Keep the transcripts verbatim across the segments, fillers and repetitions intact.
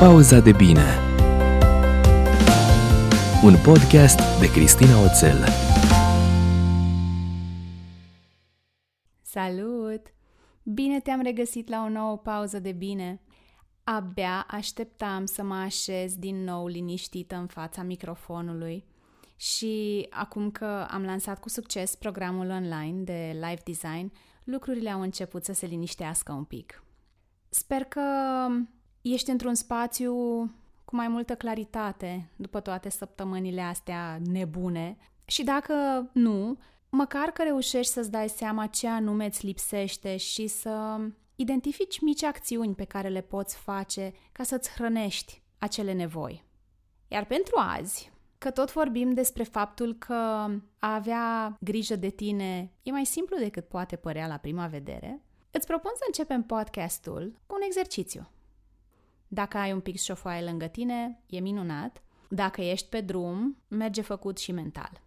Pauza de bine. Un podcast de Cristina Oțel. Salut! Bine te-am regăsit la o nouă pauză de bine. Abia așteptam să mă așez din nou liniștită în fața microfonului. Și acum că am lansat cu succes programul online de live design, lucrurile au început să se liniștească un pic. Sper că ești într-un spațiu cu mai multă claritate după toate săptămânile astea nebune și dacă nu, măcar că reușești să-ți dai seama ce anume îți lipsește și să identifici mici acțiuni pe care le poți face ca să-ți hrănești acele nevoi. Iar pentru azi, că tot vorbim despre faptul că a avea grijă de tine e mai simplu decât poate părea la prima vedere, îți propun să începem podcastul cu un exercițiu. Dacă ai un pic și o foaie lângă tine, e minunat. Dacă ești pe drum, merge făcut și mental.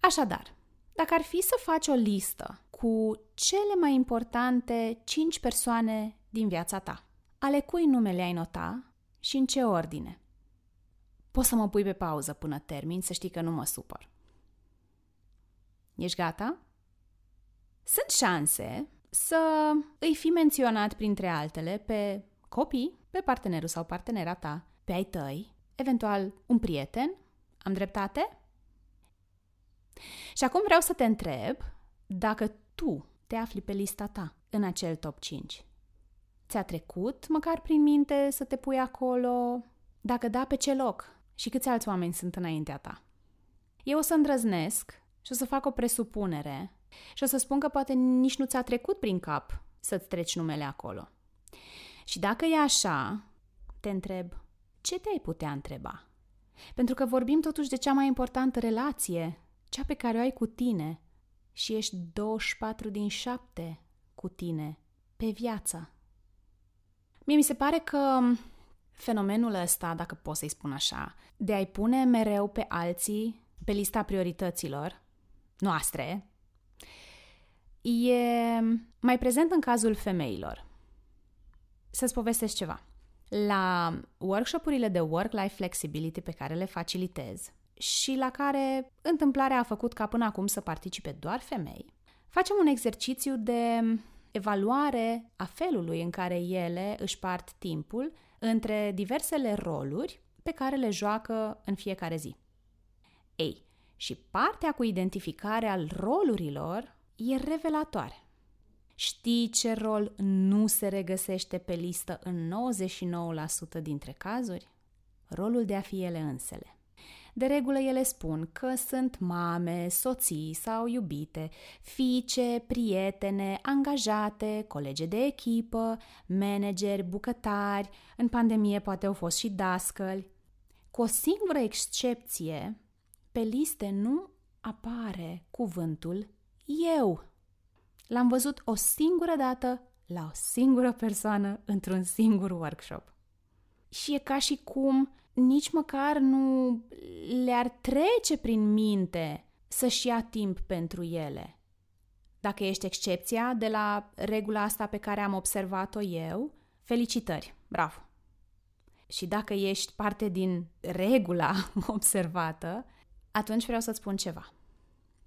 Așadar, dacă ar fi să faci o listă cu cele mai importante cinci persoane din viața ta, ale cui numele ai nota și în ce ordine? Poți să mă pui pe pauză până termin, să știi că nu mă supăr. Ești gata? Sunt șanse să îi fi menționat printre altele pe copii, pe partenerul sau partenera ta, pe ai tăi, eventual un prieten. Am dreptate? Și acum vreau să te întreb dacă tu te afli pe lista ta în acel top cinci. Ți-a trecut măcar prin minte să te pui acolo? Dacă da, pe ce loc? Și câți alți oameni sunt înaintea ta? Eu o să îndrăznesc și o să fac o presupunere și o să spun că poate nici nu ți-a trecut prin cap să-ți treci numele acolo. Și dacă e așa, te întreb, ce te-ai putea întreba? Pentru că vorbim totuși de cea mai importantă relație, cea pe care o ai cu tine și ești douăzeci și patru din șapte cu tine pe viață. Mie mi se pare că fenomenul ăsta, dacă pot să-i spun așa, de a-i pune mereu pe alții pe lista priorităților noastre, e mai prezent în cazul femeilor. Să-ți povestesc ceva. La workshopurile de work-life flexibility pe care le facilitez și la care întâmplarea a făcut ca până acum să participe doar femei, facem un exercițiu de evaluare a felului în care ele își part timpul între diversele roluri pe care le joacă în fiecare zi. Ei, și partea cu identificarea rolurilor e revelatoare. Știi ce rol nu se regăsește pe listă în nouăzeci și nouă la sută dintre cazuri? Rolul de a fi ele însele. De regulă ele spun că sunt mame, soții sau iubite, fiice, prietene, angajate, colege de echipă, manageri, bucătari, în pandemie poate au fost și dascăli. Cu o singură excepție, pe liste nu apare cuvântul eu. L-am văzut o singură dată la o singură persoană într-un singur workshop. Și e ca și cum nici măcar nu le-ar trece prin minte să-și ia timp pentru ele. Dacă ești excepția de la regula asta pe care am observat-o eu, felicitări, bravo! Și dacă ești parte din regula observată, atunci vreau să-ți spun ceva.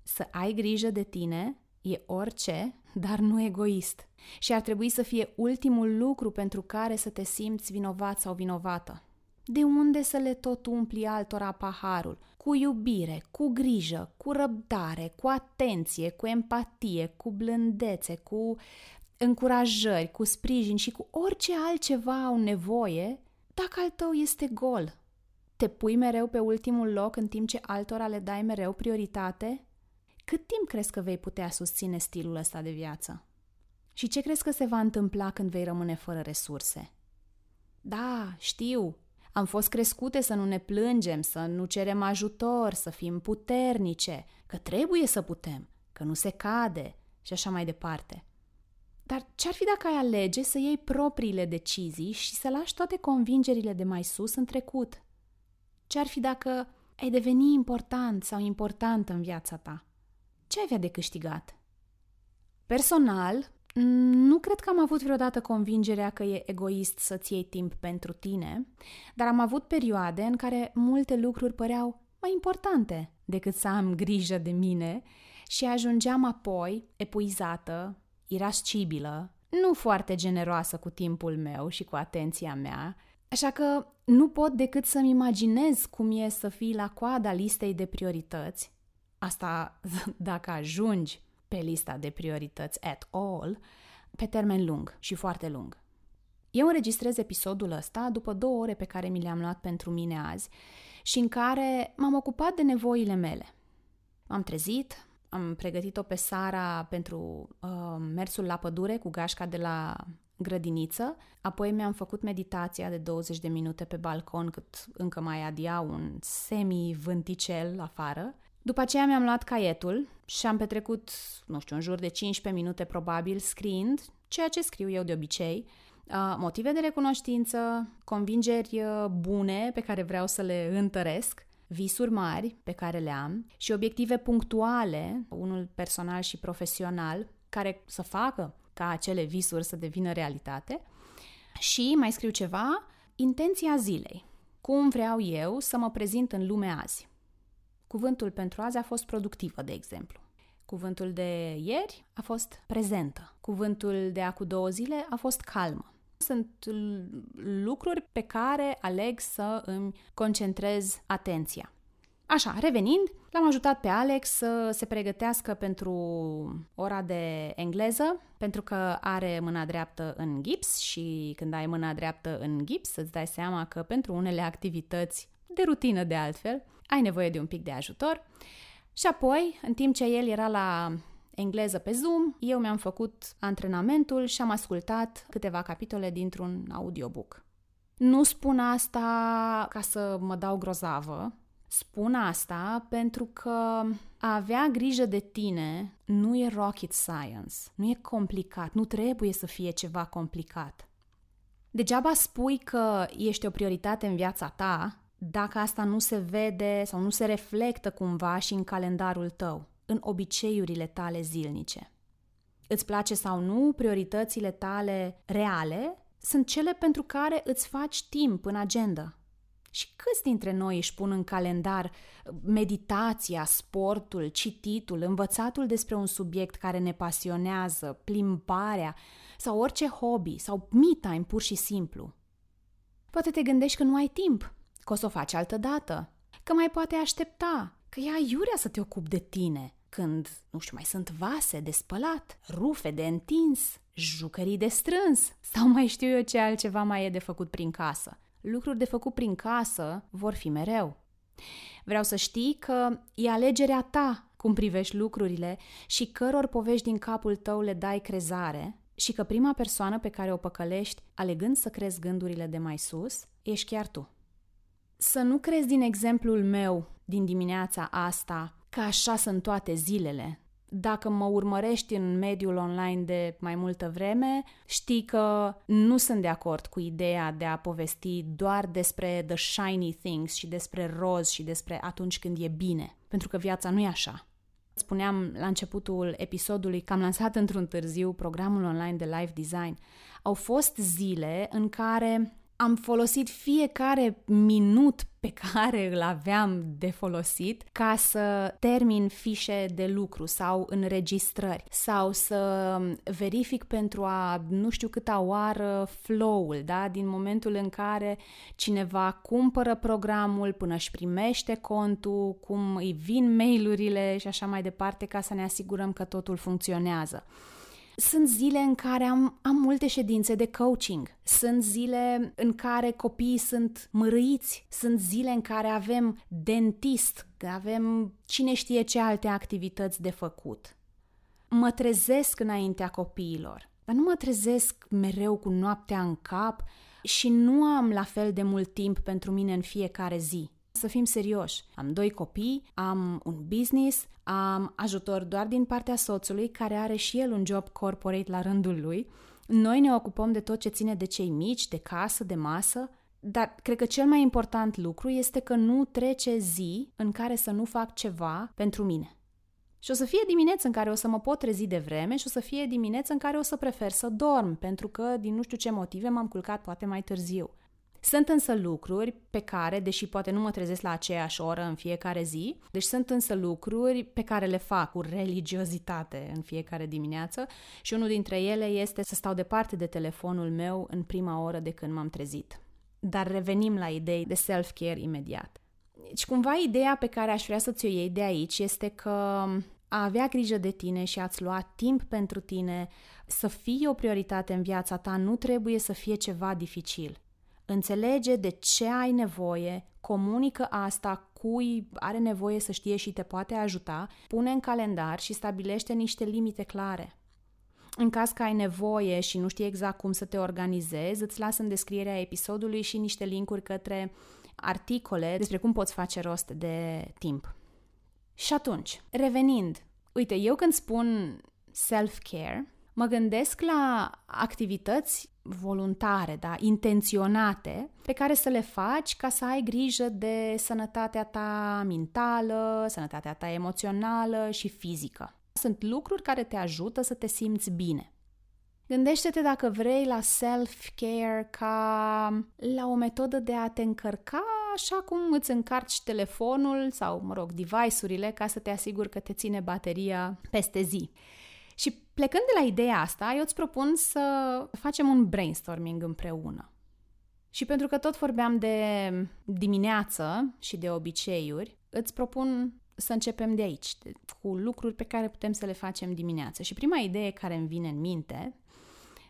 Să ai grijă de tine e orice, dar nu egoist. Și ar trebui să fie ultimul lucru pentru care să te simți vinovat sau vinovată. De unde să le tot umpli altora paharul? Cu iubire, cu grijă, cu răbdare, cu atenție, cu empatie, cu blândețe, cu încurajări, cu sprijin și cu orice altceva au nevoie, dacă al tău este gol. Te pui mereu pe ultimul loc în timp ce altora le dai mereu prioritate? Cât timp crezi că vei putea susține stilul ăsta de viață? Și ce crezi că se va întâmpla când vei rămâne fără resurse? Da, știu, am fost crescute să nu ne plângem, să nu cerem ajutor, să fim puternice, că trebuie să putem, că nu se cade și așa mai departe. Dar ce-ar fi dacă ai alege să iei propriile decizii și să lași toate convingerile de mai sus în trecut? Ce-ar fi dacă ai deveni important sau importantă în viața ta? Ce avea de câștigat? Personal, Nu cred că am avut vreodată convingerea că e egoist să-ți iei timp pentru tine, dar am avut perioade în care multe lucruri păreau mai importante decât să am grijă de mine și ajungeam apoi epuizată, irascibilă, nu foarte generoasă cu timpul meu și cu atenția mea, așa că nu pot decât să-mi imaginez cum e să fii la coada listei de priorități, asta dacă ajungi pe lista de priorități at all, pe termen lung și foarte lung. Eu înregistrez episodul ăsta după două ore pe care mi le-am luat pentru mine azi și în care m-am ocupat de nevoile mele. M-am trezit, am pregătit-o pe Sara pentru uh, mersul la pădure cu gașca de la grădiniță, apoi mi-am făcut meditația de douăzeci de minute pe balcon cât încă mai adia un semi-vânticel afară. După aceea mi-am luat caietul și am petrecut, nu știu, în jur de cincisprezece minute probabil scriind ceea ce scriu eu de obicei, motive de recunoștință, convingeri bune pe care vreau să le întăresc, visuri mari pe care le am și obiective punctuale, unul personal și profesional, care să facă ca acele visuri să devină realitate. Și mai scriu ceva, intenția zilei, cum vreau eu să mă prezint în lume azi. Cuvântul pentru azi a fost productivă, de exemplu. Cuvântul de ieri a fost prezentă. Cuvântul de acu două zile a fost calmă. Sunt lucruri pe care aleg să îmi concentrez atenția. Așa, revenind, l-am ajutat pe Alex să se pregătească pentru ora de engleză, pentru că are mâna dreaptă în gips și când ai mâna dreaptă în gips îți dai seama că pentru unele activități de rutină de altfel, ai nevoie de un pic de ajutor. Și apoi, în timp ce el era la engleză pe Zoom, eu mi-am făcut antrenamentul și am ascultat câteva capitole dintr-un audiobook. Nu spun asta ca să mă dau grozavă, spun asta pentru că a avea grijă de tine nu e rocket science, nu e complicat, nu trebuie să fie ceva complicat. Degeaba spui că ești o prioritate în viața ta, dacă asta nu se vede sau nu se reflectă cumva și în calendarul tău, în obiceiurile tale zilnice. Îți place sau nu, prioritățile tale reale sunt cele pentru care îți faci timp în agenda. Și câți dintre noi își pun în calendar meditația, sportul, cititul, învățatul despre un subiect care ne pasionează, plimbarea sau orice hobby sau me-time pur și simplu? Poate te gândești că nu ai timp, că o să o faci altădată, că mai poate aștepta, că e aiurea să te ocupi de tine când, nu știu, mai sunt vase de spălat, rufe de întins, jucării de strâns sau mai știu eu ce altceva mai e de făcut prin casă. Lucruri de făcut prin casă vor fi mereu. Vreau să știi că e alegerea ta cum privești lucrurile și căror povești din capul tău le dai crezare și că prima persoană pe care o păcălești alegând să crezi gândurile de mai sus, ești chiar tu. Să nu crezi din exemplul meu din dimineața asta că așa sunt toate zilele. Dacă mă urmărești în mediul online de mai multă vreme, știi că nu sunt de acord cu ideea de a povesti doar despre the shiny things și despre roz și despre atunci când e bine, pentru că viața nu e așa. Spuneam la începutul episodului că am lansat într-un târziu programul online de life design. Au fost zile în care am folosit fiecare minut pe care îl aveam de folosit ca să termin fișe de lucru sau înregistrări sau să verific pentru a nu știu câta oară flow-ul, da? Din momentul în care cineva cumpără programul până își primește contul, cum îi vin mail-urile și așa mai departe ca să ne asigurăm că totul funcționează. Sunt zile în care am, am multe ședințe de coaching, sunt zile în care copiii sunt mărâiți, sunt zile în care avem dentist, avem cine știe ce alte activități de făcut. Mă trezesc înaintea copiilor, dar nu mă trezesc mereu cu noaptea în cap și nu am la fel de mult timp pentru mine în fiecare zi. Să fim serioși, am doi copii, am un business, am ajutor doar din partea soțului care are și el un job corporate la rândul lui. Noi ne ocupăm de tot ce ține de cei mici, de casă, de masă, dar cred că cel mai important lucru este că nu trece zi în care să nu fac ceva pentru mine. Și o să fie dimineață în care o să mă pot trezi de vreme și o să fie dimineață în care o să prefer să dorm, pentru că din nu știu ce motive m-am culcat poate mai târziu. Sunt însă lucruri pe care, deși poate nu mă trezesc la aceeași oră în fiecare zi, deci sunt însă lucruri pe care le fac cu religiozitate în fiecare dimineață și unul dintre ele este să stau departe de telefonul meu în prima oră de când m-am trezit. Dar revenim la idei de self-care imediat. Deci cumva ideea pe care aș vrea să ți-o iei de aici este că a avea grijă de tine și a-ți lua timp pentru tine, să fie o prioritate în viața ta, nu trebuie să fie ceva dificil. Înțelege de ce ai nevoie, comunică asta cui are nevoie să știe și te poate ajuta, pune în calendar și stabilește niște limite clare. În caz că ai nevoie și nu știi exact cum să te organizezi, îți las în descrierea episodului și niște linkuri către articole despre cum poți face rost de timp. Și atunci, revenind, uite, eu când spun self-care, mă gândesc la activități voluntare, da, intenționate, pe care să le faci ca să ai grijă de sănătatea ta mentală, sănătatea ta emoțională și fizică. Sunt lucruri care te ajută să te simți bine. Gândește-te dacă vrei la self-care ca la o metodă de a te încărca așa cum îți încarci telefonul sau, mă rog, device-urile ca să te asiguri că te ține bateria peste zi. Și plecând de la ideea asta, eu îți propun să facem un brainstorming împreună. Și pentru că tot vorbeam de dimineață și de obiceiuri, îți propun să începem de aici, cu lucruri pe care putem să le facem dimineață. Și prima idee care îmi vine în minte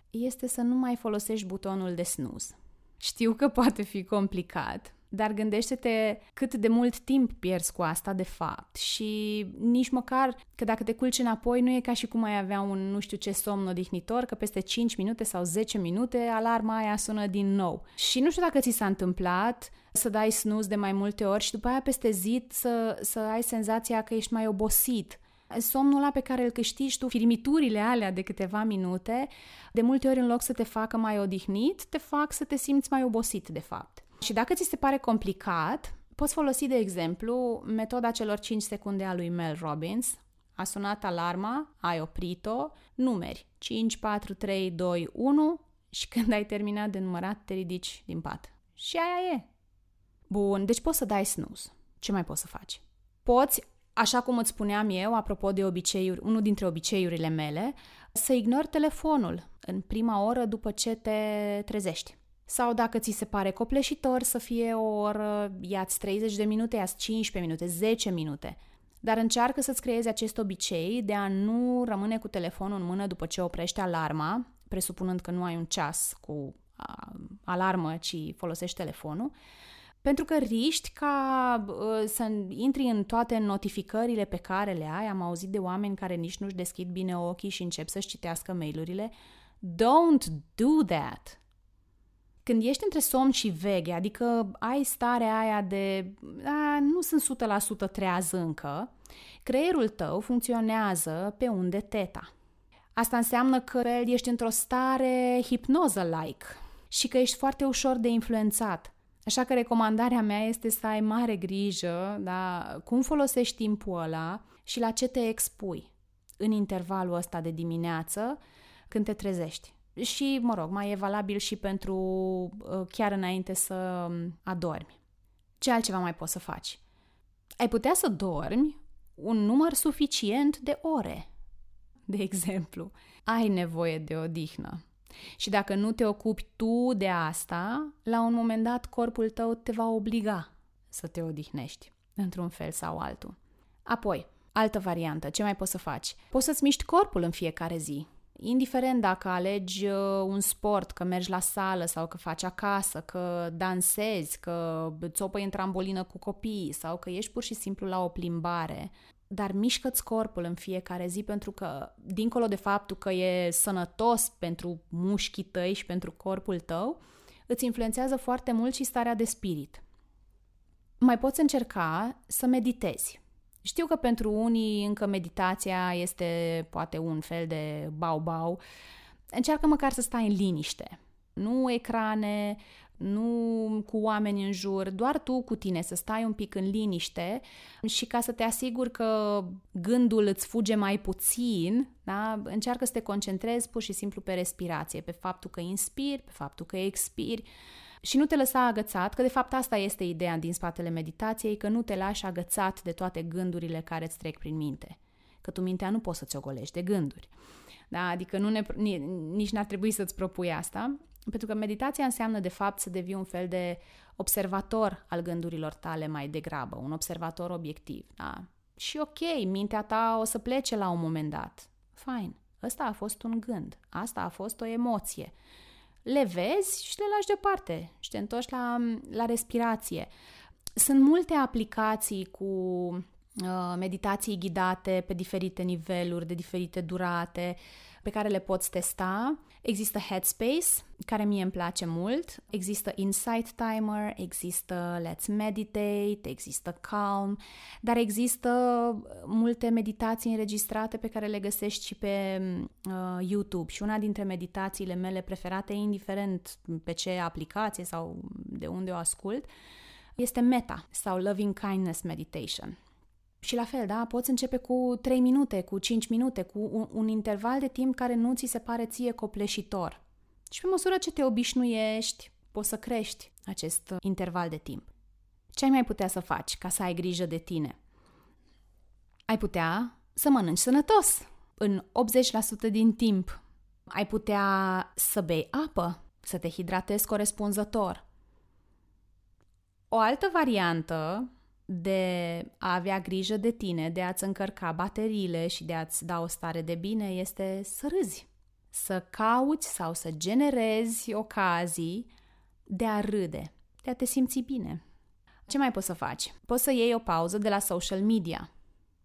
este să nu mai folosești butonul de snooze. Știu că poate fi complicat, dar gândește-te cât de mult timp pierzi cu asta de fapt și nici măcar că dacă te culci înapoi nu e ca și cum ai avea un nu știu ce somn odihnitor, că peste cinci minute sau zece minute alarma aia sună din nou. Și nu știu dacă ți s-a întâmplat să dai snooze de mai multe ori și după aia peste zi să, să ai senzația că ești mai obosit. Somnul ăla pe care îl câștigi tu, firimiturile alea de câteva minute, de multe ori în loc să te facă mai odihnit, te fac să te simți mai obosit de fapt. Și dacă ți se pare complicat, poți folosi, de exemplu, metoda celor cinci secunde a lui Mel Robbins. A sunat alarma, ai oprit-o, numeri cinci, patru, trei, doi, unu și când ai terminat de numărat, te ridici din pat. Și aia e. Bun, deci poți să dai snooze. Ce mai poți să faci? Poți, așa cum îți spuneam eu, apropo de obiceiuri, unul dintre obiceiurile mele, să ignori telefonul în prima oră după ce te trezești. Sau dacă ți se pare copleșitor să fie o oră, ia-ți treizeci de minute, ia-ți cincisprezece minute, zece minute. Dar încearcă să-ți creezi acest obicei de a nu rămâne cu telefonul în mână după ce oprești alarma, presupunând că nu ai un ceas cu alarmă, ci folosești telefonul, pentru că riști ca să intri în toate notificările pe care le ai. Am auzit de oameni care nici nu-și deschid bine ochii și încep să-și citească mail-urile. Don't do that! Când ești între somn și veghe, adică ai starea aia de a, nu sunt o sută la sută treaz încă, creierul tău funcționează pe unde teta. Asta înseamnă că ești într-o stare hipnoză-like și că ești foarte ușor de influențat. Așa că recomandarea mea este să ai mare grijă, da, cum folosești timpul ăla și la ce te expui în intervalul ăsta de dimineață când te trezești. Și, mă rog, mai e valabil și pentru chiar înainte să adormi. Ce altceva mai poți să faci? Ai putea să dormi un număr suficient de ore. De exemplu, ai nevoie de odihnă. Și dacă nu te ocupi tu de asta, la un moment dat corpul tău te va obliga să te odihnești, într-un fel sau altul. Apoi, altă variantă, ce mai poți să faci? Poți să-ți miști corpul în fiecare zi. Indiferent dacă alegi un sport, că mergi la sală sau că faci acasă, că dansezi, că țopăi în trambolină cu copiii sau că ești pur și simplu la o plimbare, dar mișcă-ți corpul în fiecare zi pentru că, dincolo de faptul că e sănătos pentru mușchii tăi și pentru corpul tău, îți influențează foarte mult și starea de spirit. Mai poți încerca să meditezi. Știu că pentru unii încă meditația este poate un fel de bau-bau. Încearcă măcar să stai în liniște. Nu ecrane, nu cu oameni în jur, doar tu cu tine, să stai un pic în liniște și ca să te asiguri că gândul îți fuge mai puțin, da? Încearcă să te concentrezi pur și simplu pe respirație, pe faptul că inspiri, pe faptul că expiri și nu te lăsa agățat, că de fapt asta este ideea din spatele meditației, că nu te lași agățat de toate gândurile care îți trec prin minte, că tu mintea nu poți să-ți ogolești de gânduri. Da? Adică nu ne, nici n-ar trebui să-ți propui asta, pentru că meditația înseamnă de fapt să devii un fel de observator al gândurilor tale mai degrabă, un observator obiectiv. Da? Și ok, mintea ta o să plece la un moment dat. Fine, ăsta a fost un gând, asta a fost o emoție. Le vezi și le lași deoparte și te întorci la, la respirație. Sunt multe aplicații cu uh, meditații ghidate pe diferite niveluri, de diferite durate, pe care le poți testa. Există Headspace, care mie îmi place mult, există Insight Timer, există Let's Meditate, există Calm, dar există multe meditații înregistrate pe care le găsești și pe uh, YouTube și una dintre meditațiile mele preferate, indiferent pe ce aplicație sau de unde o ascult, este Meta sau Loving Kindness Meditation. Și la fel, da, poți începe cu trei minute, cu cinci minute, cu un, un interval de timp care nu ți se pare ție copleșitor. Și pe măsură ce te obișnuiești, poți să crești acest interval de timp. Ce ai mai putea să faci ca să ai grijă de tine? Ai putea să mănânci sănătos în optzeci la sută din timp. Ai putea să bei apă, să te hidratezi corespunzător. O altă variantă de a avea grijă de tine, de a-ți încărca bateriile și de a-ți da o stare de bine este să râzi, să cauți sau să generezi ocazii de a râde, de a te simți bine. Ce mai poți să faci? Poți să iei o pauză de la social media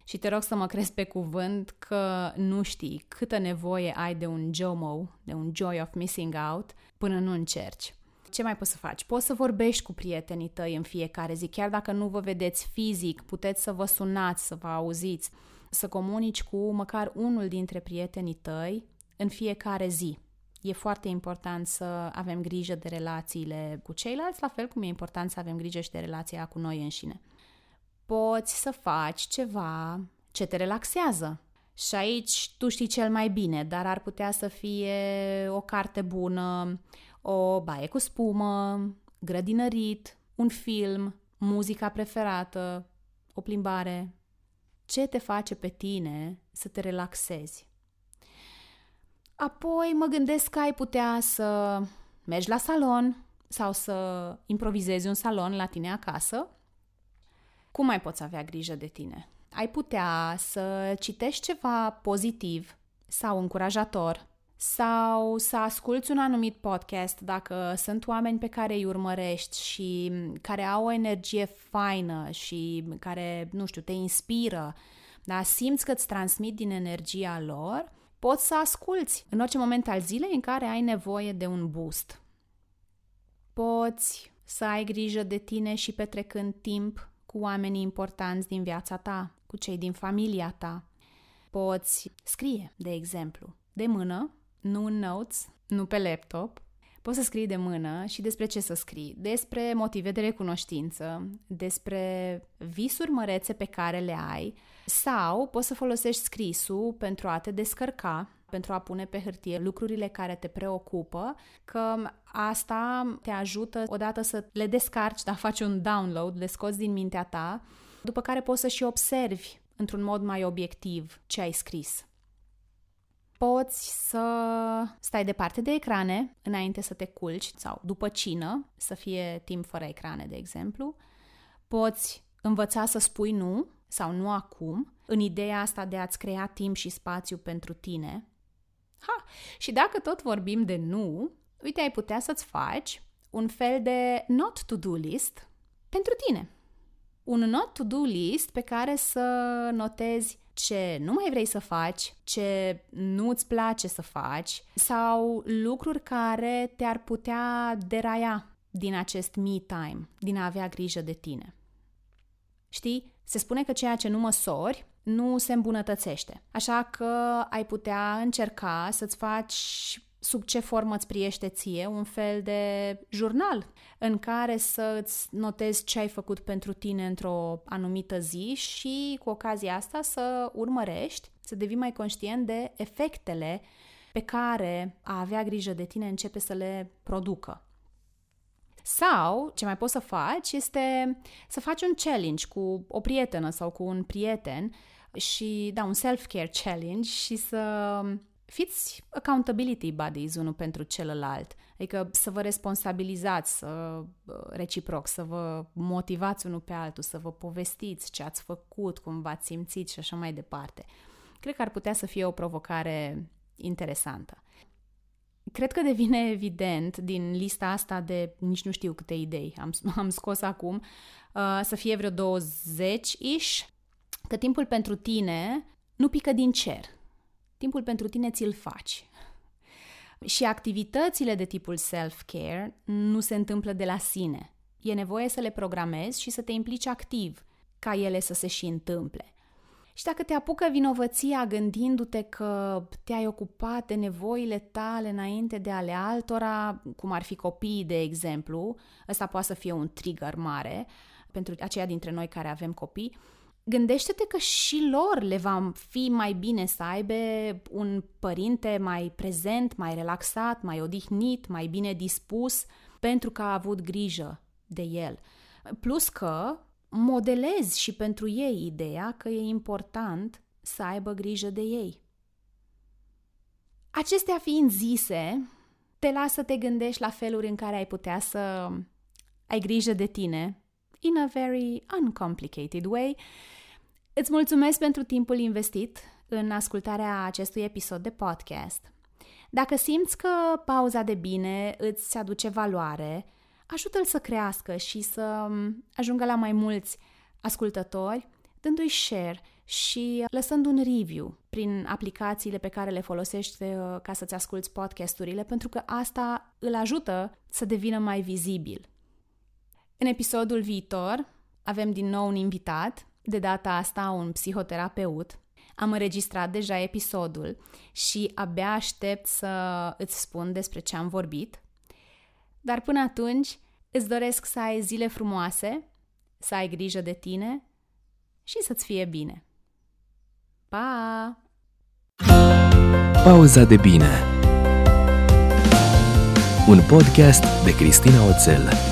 și te rog să mă crezi pe cuvânt că nu știi câtă nevoie ai de un JOMO, de un Joy of Missing Out, până nu încerci. Ce mai poți să faci? Poți să vorbești cu prietenii tăi în fiecare zi, chiar dacă nu vă vedeți fizic, puteți să vă sunați, să vă auziți, să comunici cu măcar unul dintre prietenii tăi în fiecare zi. E foarte important să avem grijă de relațiile cu ceilalți, la fel cum e important să avem grijă și de relația cu noi înșine. Poți să faci ceva ce te relaxează. Și aici tu știi cel mai bine, dar ar putea să fie o carte bună, o baie cu spumă, grădinărit, un film, muzica preferată, o plimbare. Ce te face pe tine să te relaxezi? Apoi mă gândesc că ai putea să mergi la salon sau să improvizezi un salon la tine acasă. Cum mai poți avea grijă de tine? Ai putea să citești ceva pozitiv sau încurajator sau să asculți un anumit podcast dacă sunt oameni pe care îi urmărești și care au o energie faină și care, nu știu, te inspiră, dar simți că îți transmit din energia lor, poți să asculți în orice moment al zilei în care ai nevoie de un boost. Poți să ai grijă de tine și petrecând timp cu oamenii importanți din viața ta, cu cei din familia ta. Poți scrie, de exemplu, de mână, nu în notes, nu pe laptop. Poți să scrii de mână și despre ce să scrii? Despre motive de recunoștință, despre visuri mărețe pe care le ai sau poți să folosești scrisul pentru a te descărca, pentru a pune pe hârtie lucrurile care te preocupă, că asta te ajută odată să le descarci, dar faci un download, le scoți din mintea ta, după care poți să și observi într-un mod mai obiectiv ce ai scris. Poți să stai departe de ecrane înainte să te culci sau după cină, să fie timp fără ecrane, de exemplu. Poți învăța să spui nu sau nu acum, în ideea asta de a-ți crea timp și spațiu pentru tine. Ha! Și dacă tot vorbim de nu, uite, ai putea să-ți faci un fel de not to-do list pentru tine. Un not to-do list pe care să notezi ce nu mai vrei să faci, ce nu îți place să faci sau lucruri care te-ar putea deraia din acest me time, din a avea grijă de tine. Știi, se spune că ceea ce nu măsori nu se îmbunătățește, așa că ai putea încerca să-ți faci sub ce formă îți priește ție, un fel de jurnal în care să îți notezi ce ai făcut pentru tine într-o anumită zi și cu ocazia asta să urmărești, să devii mai conștient de efectele pe care a avea grijă de tine începe să le producă. Sau, ce mai poți să faci, este să faci un challenge cu o prietenă sau cu un prieten și, da, un self-care challenge și să fiți accountability buddies unul pentru celălalt. Adică să vă responsabilizați să reciproc, să vă motivați unul pe altul, să vă povestiți ce ați făcut, cum v-ați simțit și așa mai departe. Cred că ar putea să fie o provocare interesantă. Cred că devine evident din lista asta de nici nu știu câte idei am, am scos acum, uh, să fie vreo douăzeci-ish, că timpul pentru tine nu pică din cer. Timpul pentru tine ți-l faci. Și activitățile de tipul self-care nu se întâmplă de la sine. E nevoie să le programezi și să te implici activ ca ele să se și întâmple. Și dacă te apucă vinovăția gândindu-te că te-ai ocupat de nevoile tale înainte de ale altora, cum ar fi copiii, de exemplu, ăsta poate să fie un trigger mare pentru aceia dintre noi care avem copii, gândește-te că și lor le va fi mai bine să aibă un părinte mai prezent, mai relaxat, mai odihnit, mai bine dispus, pentru că a avut grijă de el. Plus că modelezi și pentru ei ideea că e important să aibă grijă de ei. Acestea fiind zise, te lasă să te gândești la feluri în care ai putea să ai grijă de tine in a very uncomplicated way. Îți mulțumesc pentru timpul investit în ascultarea acestui episod de podcast. Dacă simți că pauza de bine îți aduce valoare, ajută-l să crească și să ajungă la mai mulți ascultători, dându-i share și lăsând un review prin aplicațiile pe care le folosești ca să-ți asculți podcasturile, pentru că asta îl ajută să devină mai vizibil. În episodul viitor avem din nou un invitat, de data asta un psihoterapeut. Am înregistrat deja episodul și abia aștept să îți spun despre ce am vorbit. Dar până atunci îți doresc să ai zile frumoase, să ai grijă de tine și să-ți fie bine. Pa! Pauza de bine. Un podcast de Cristina Oțel.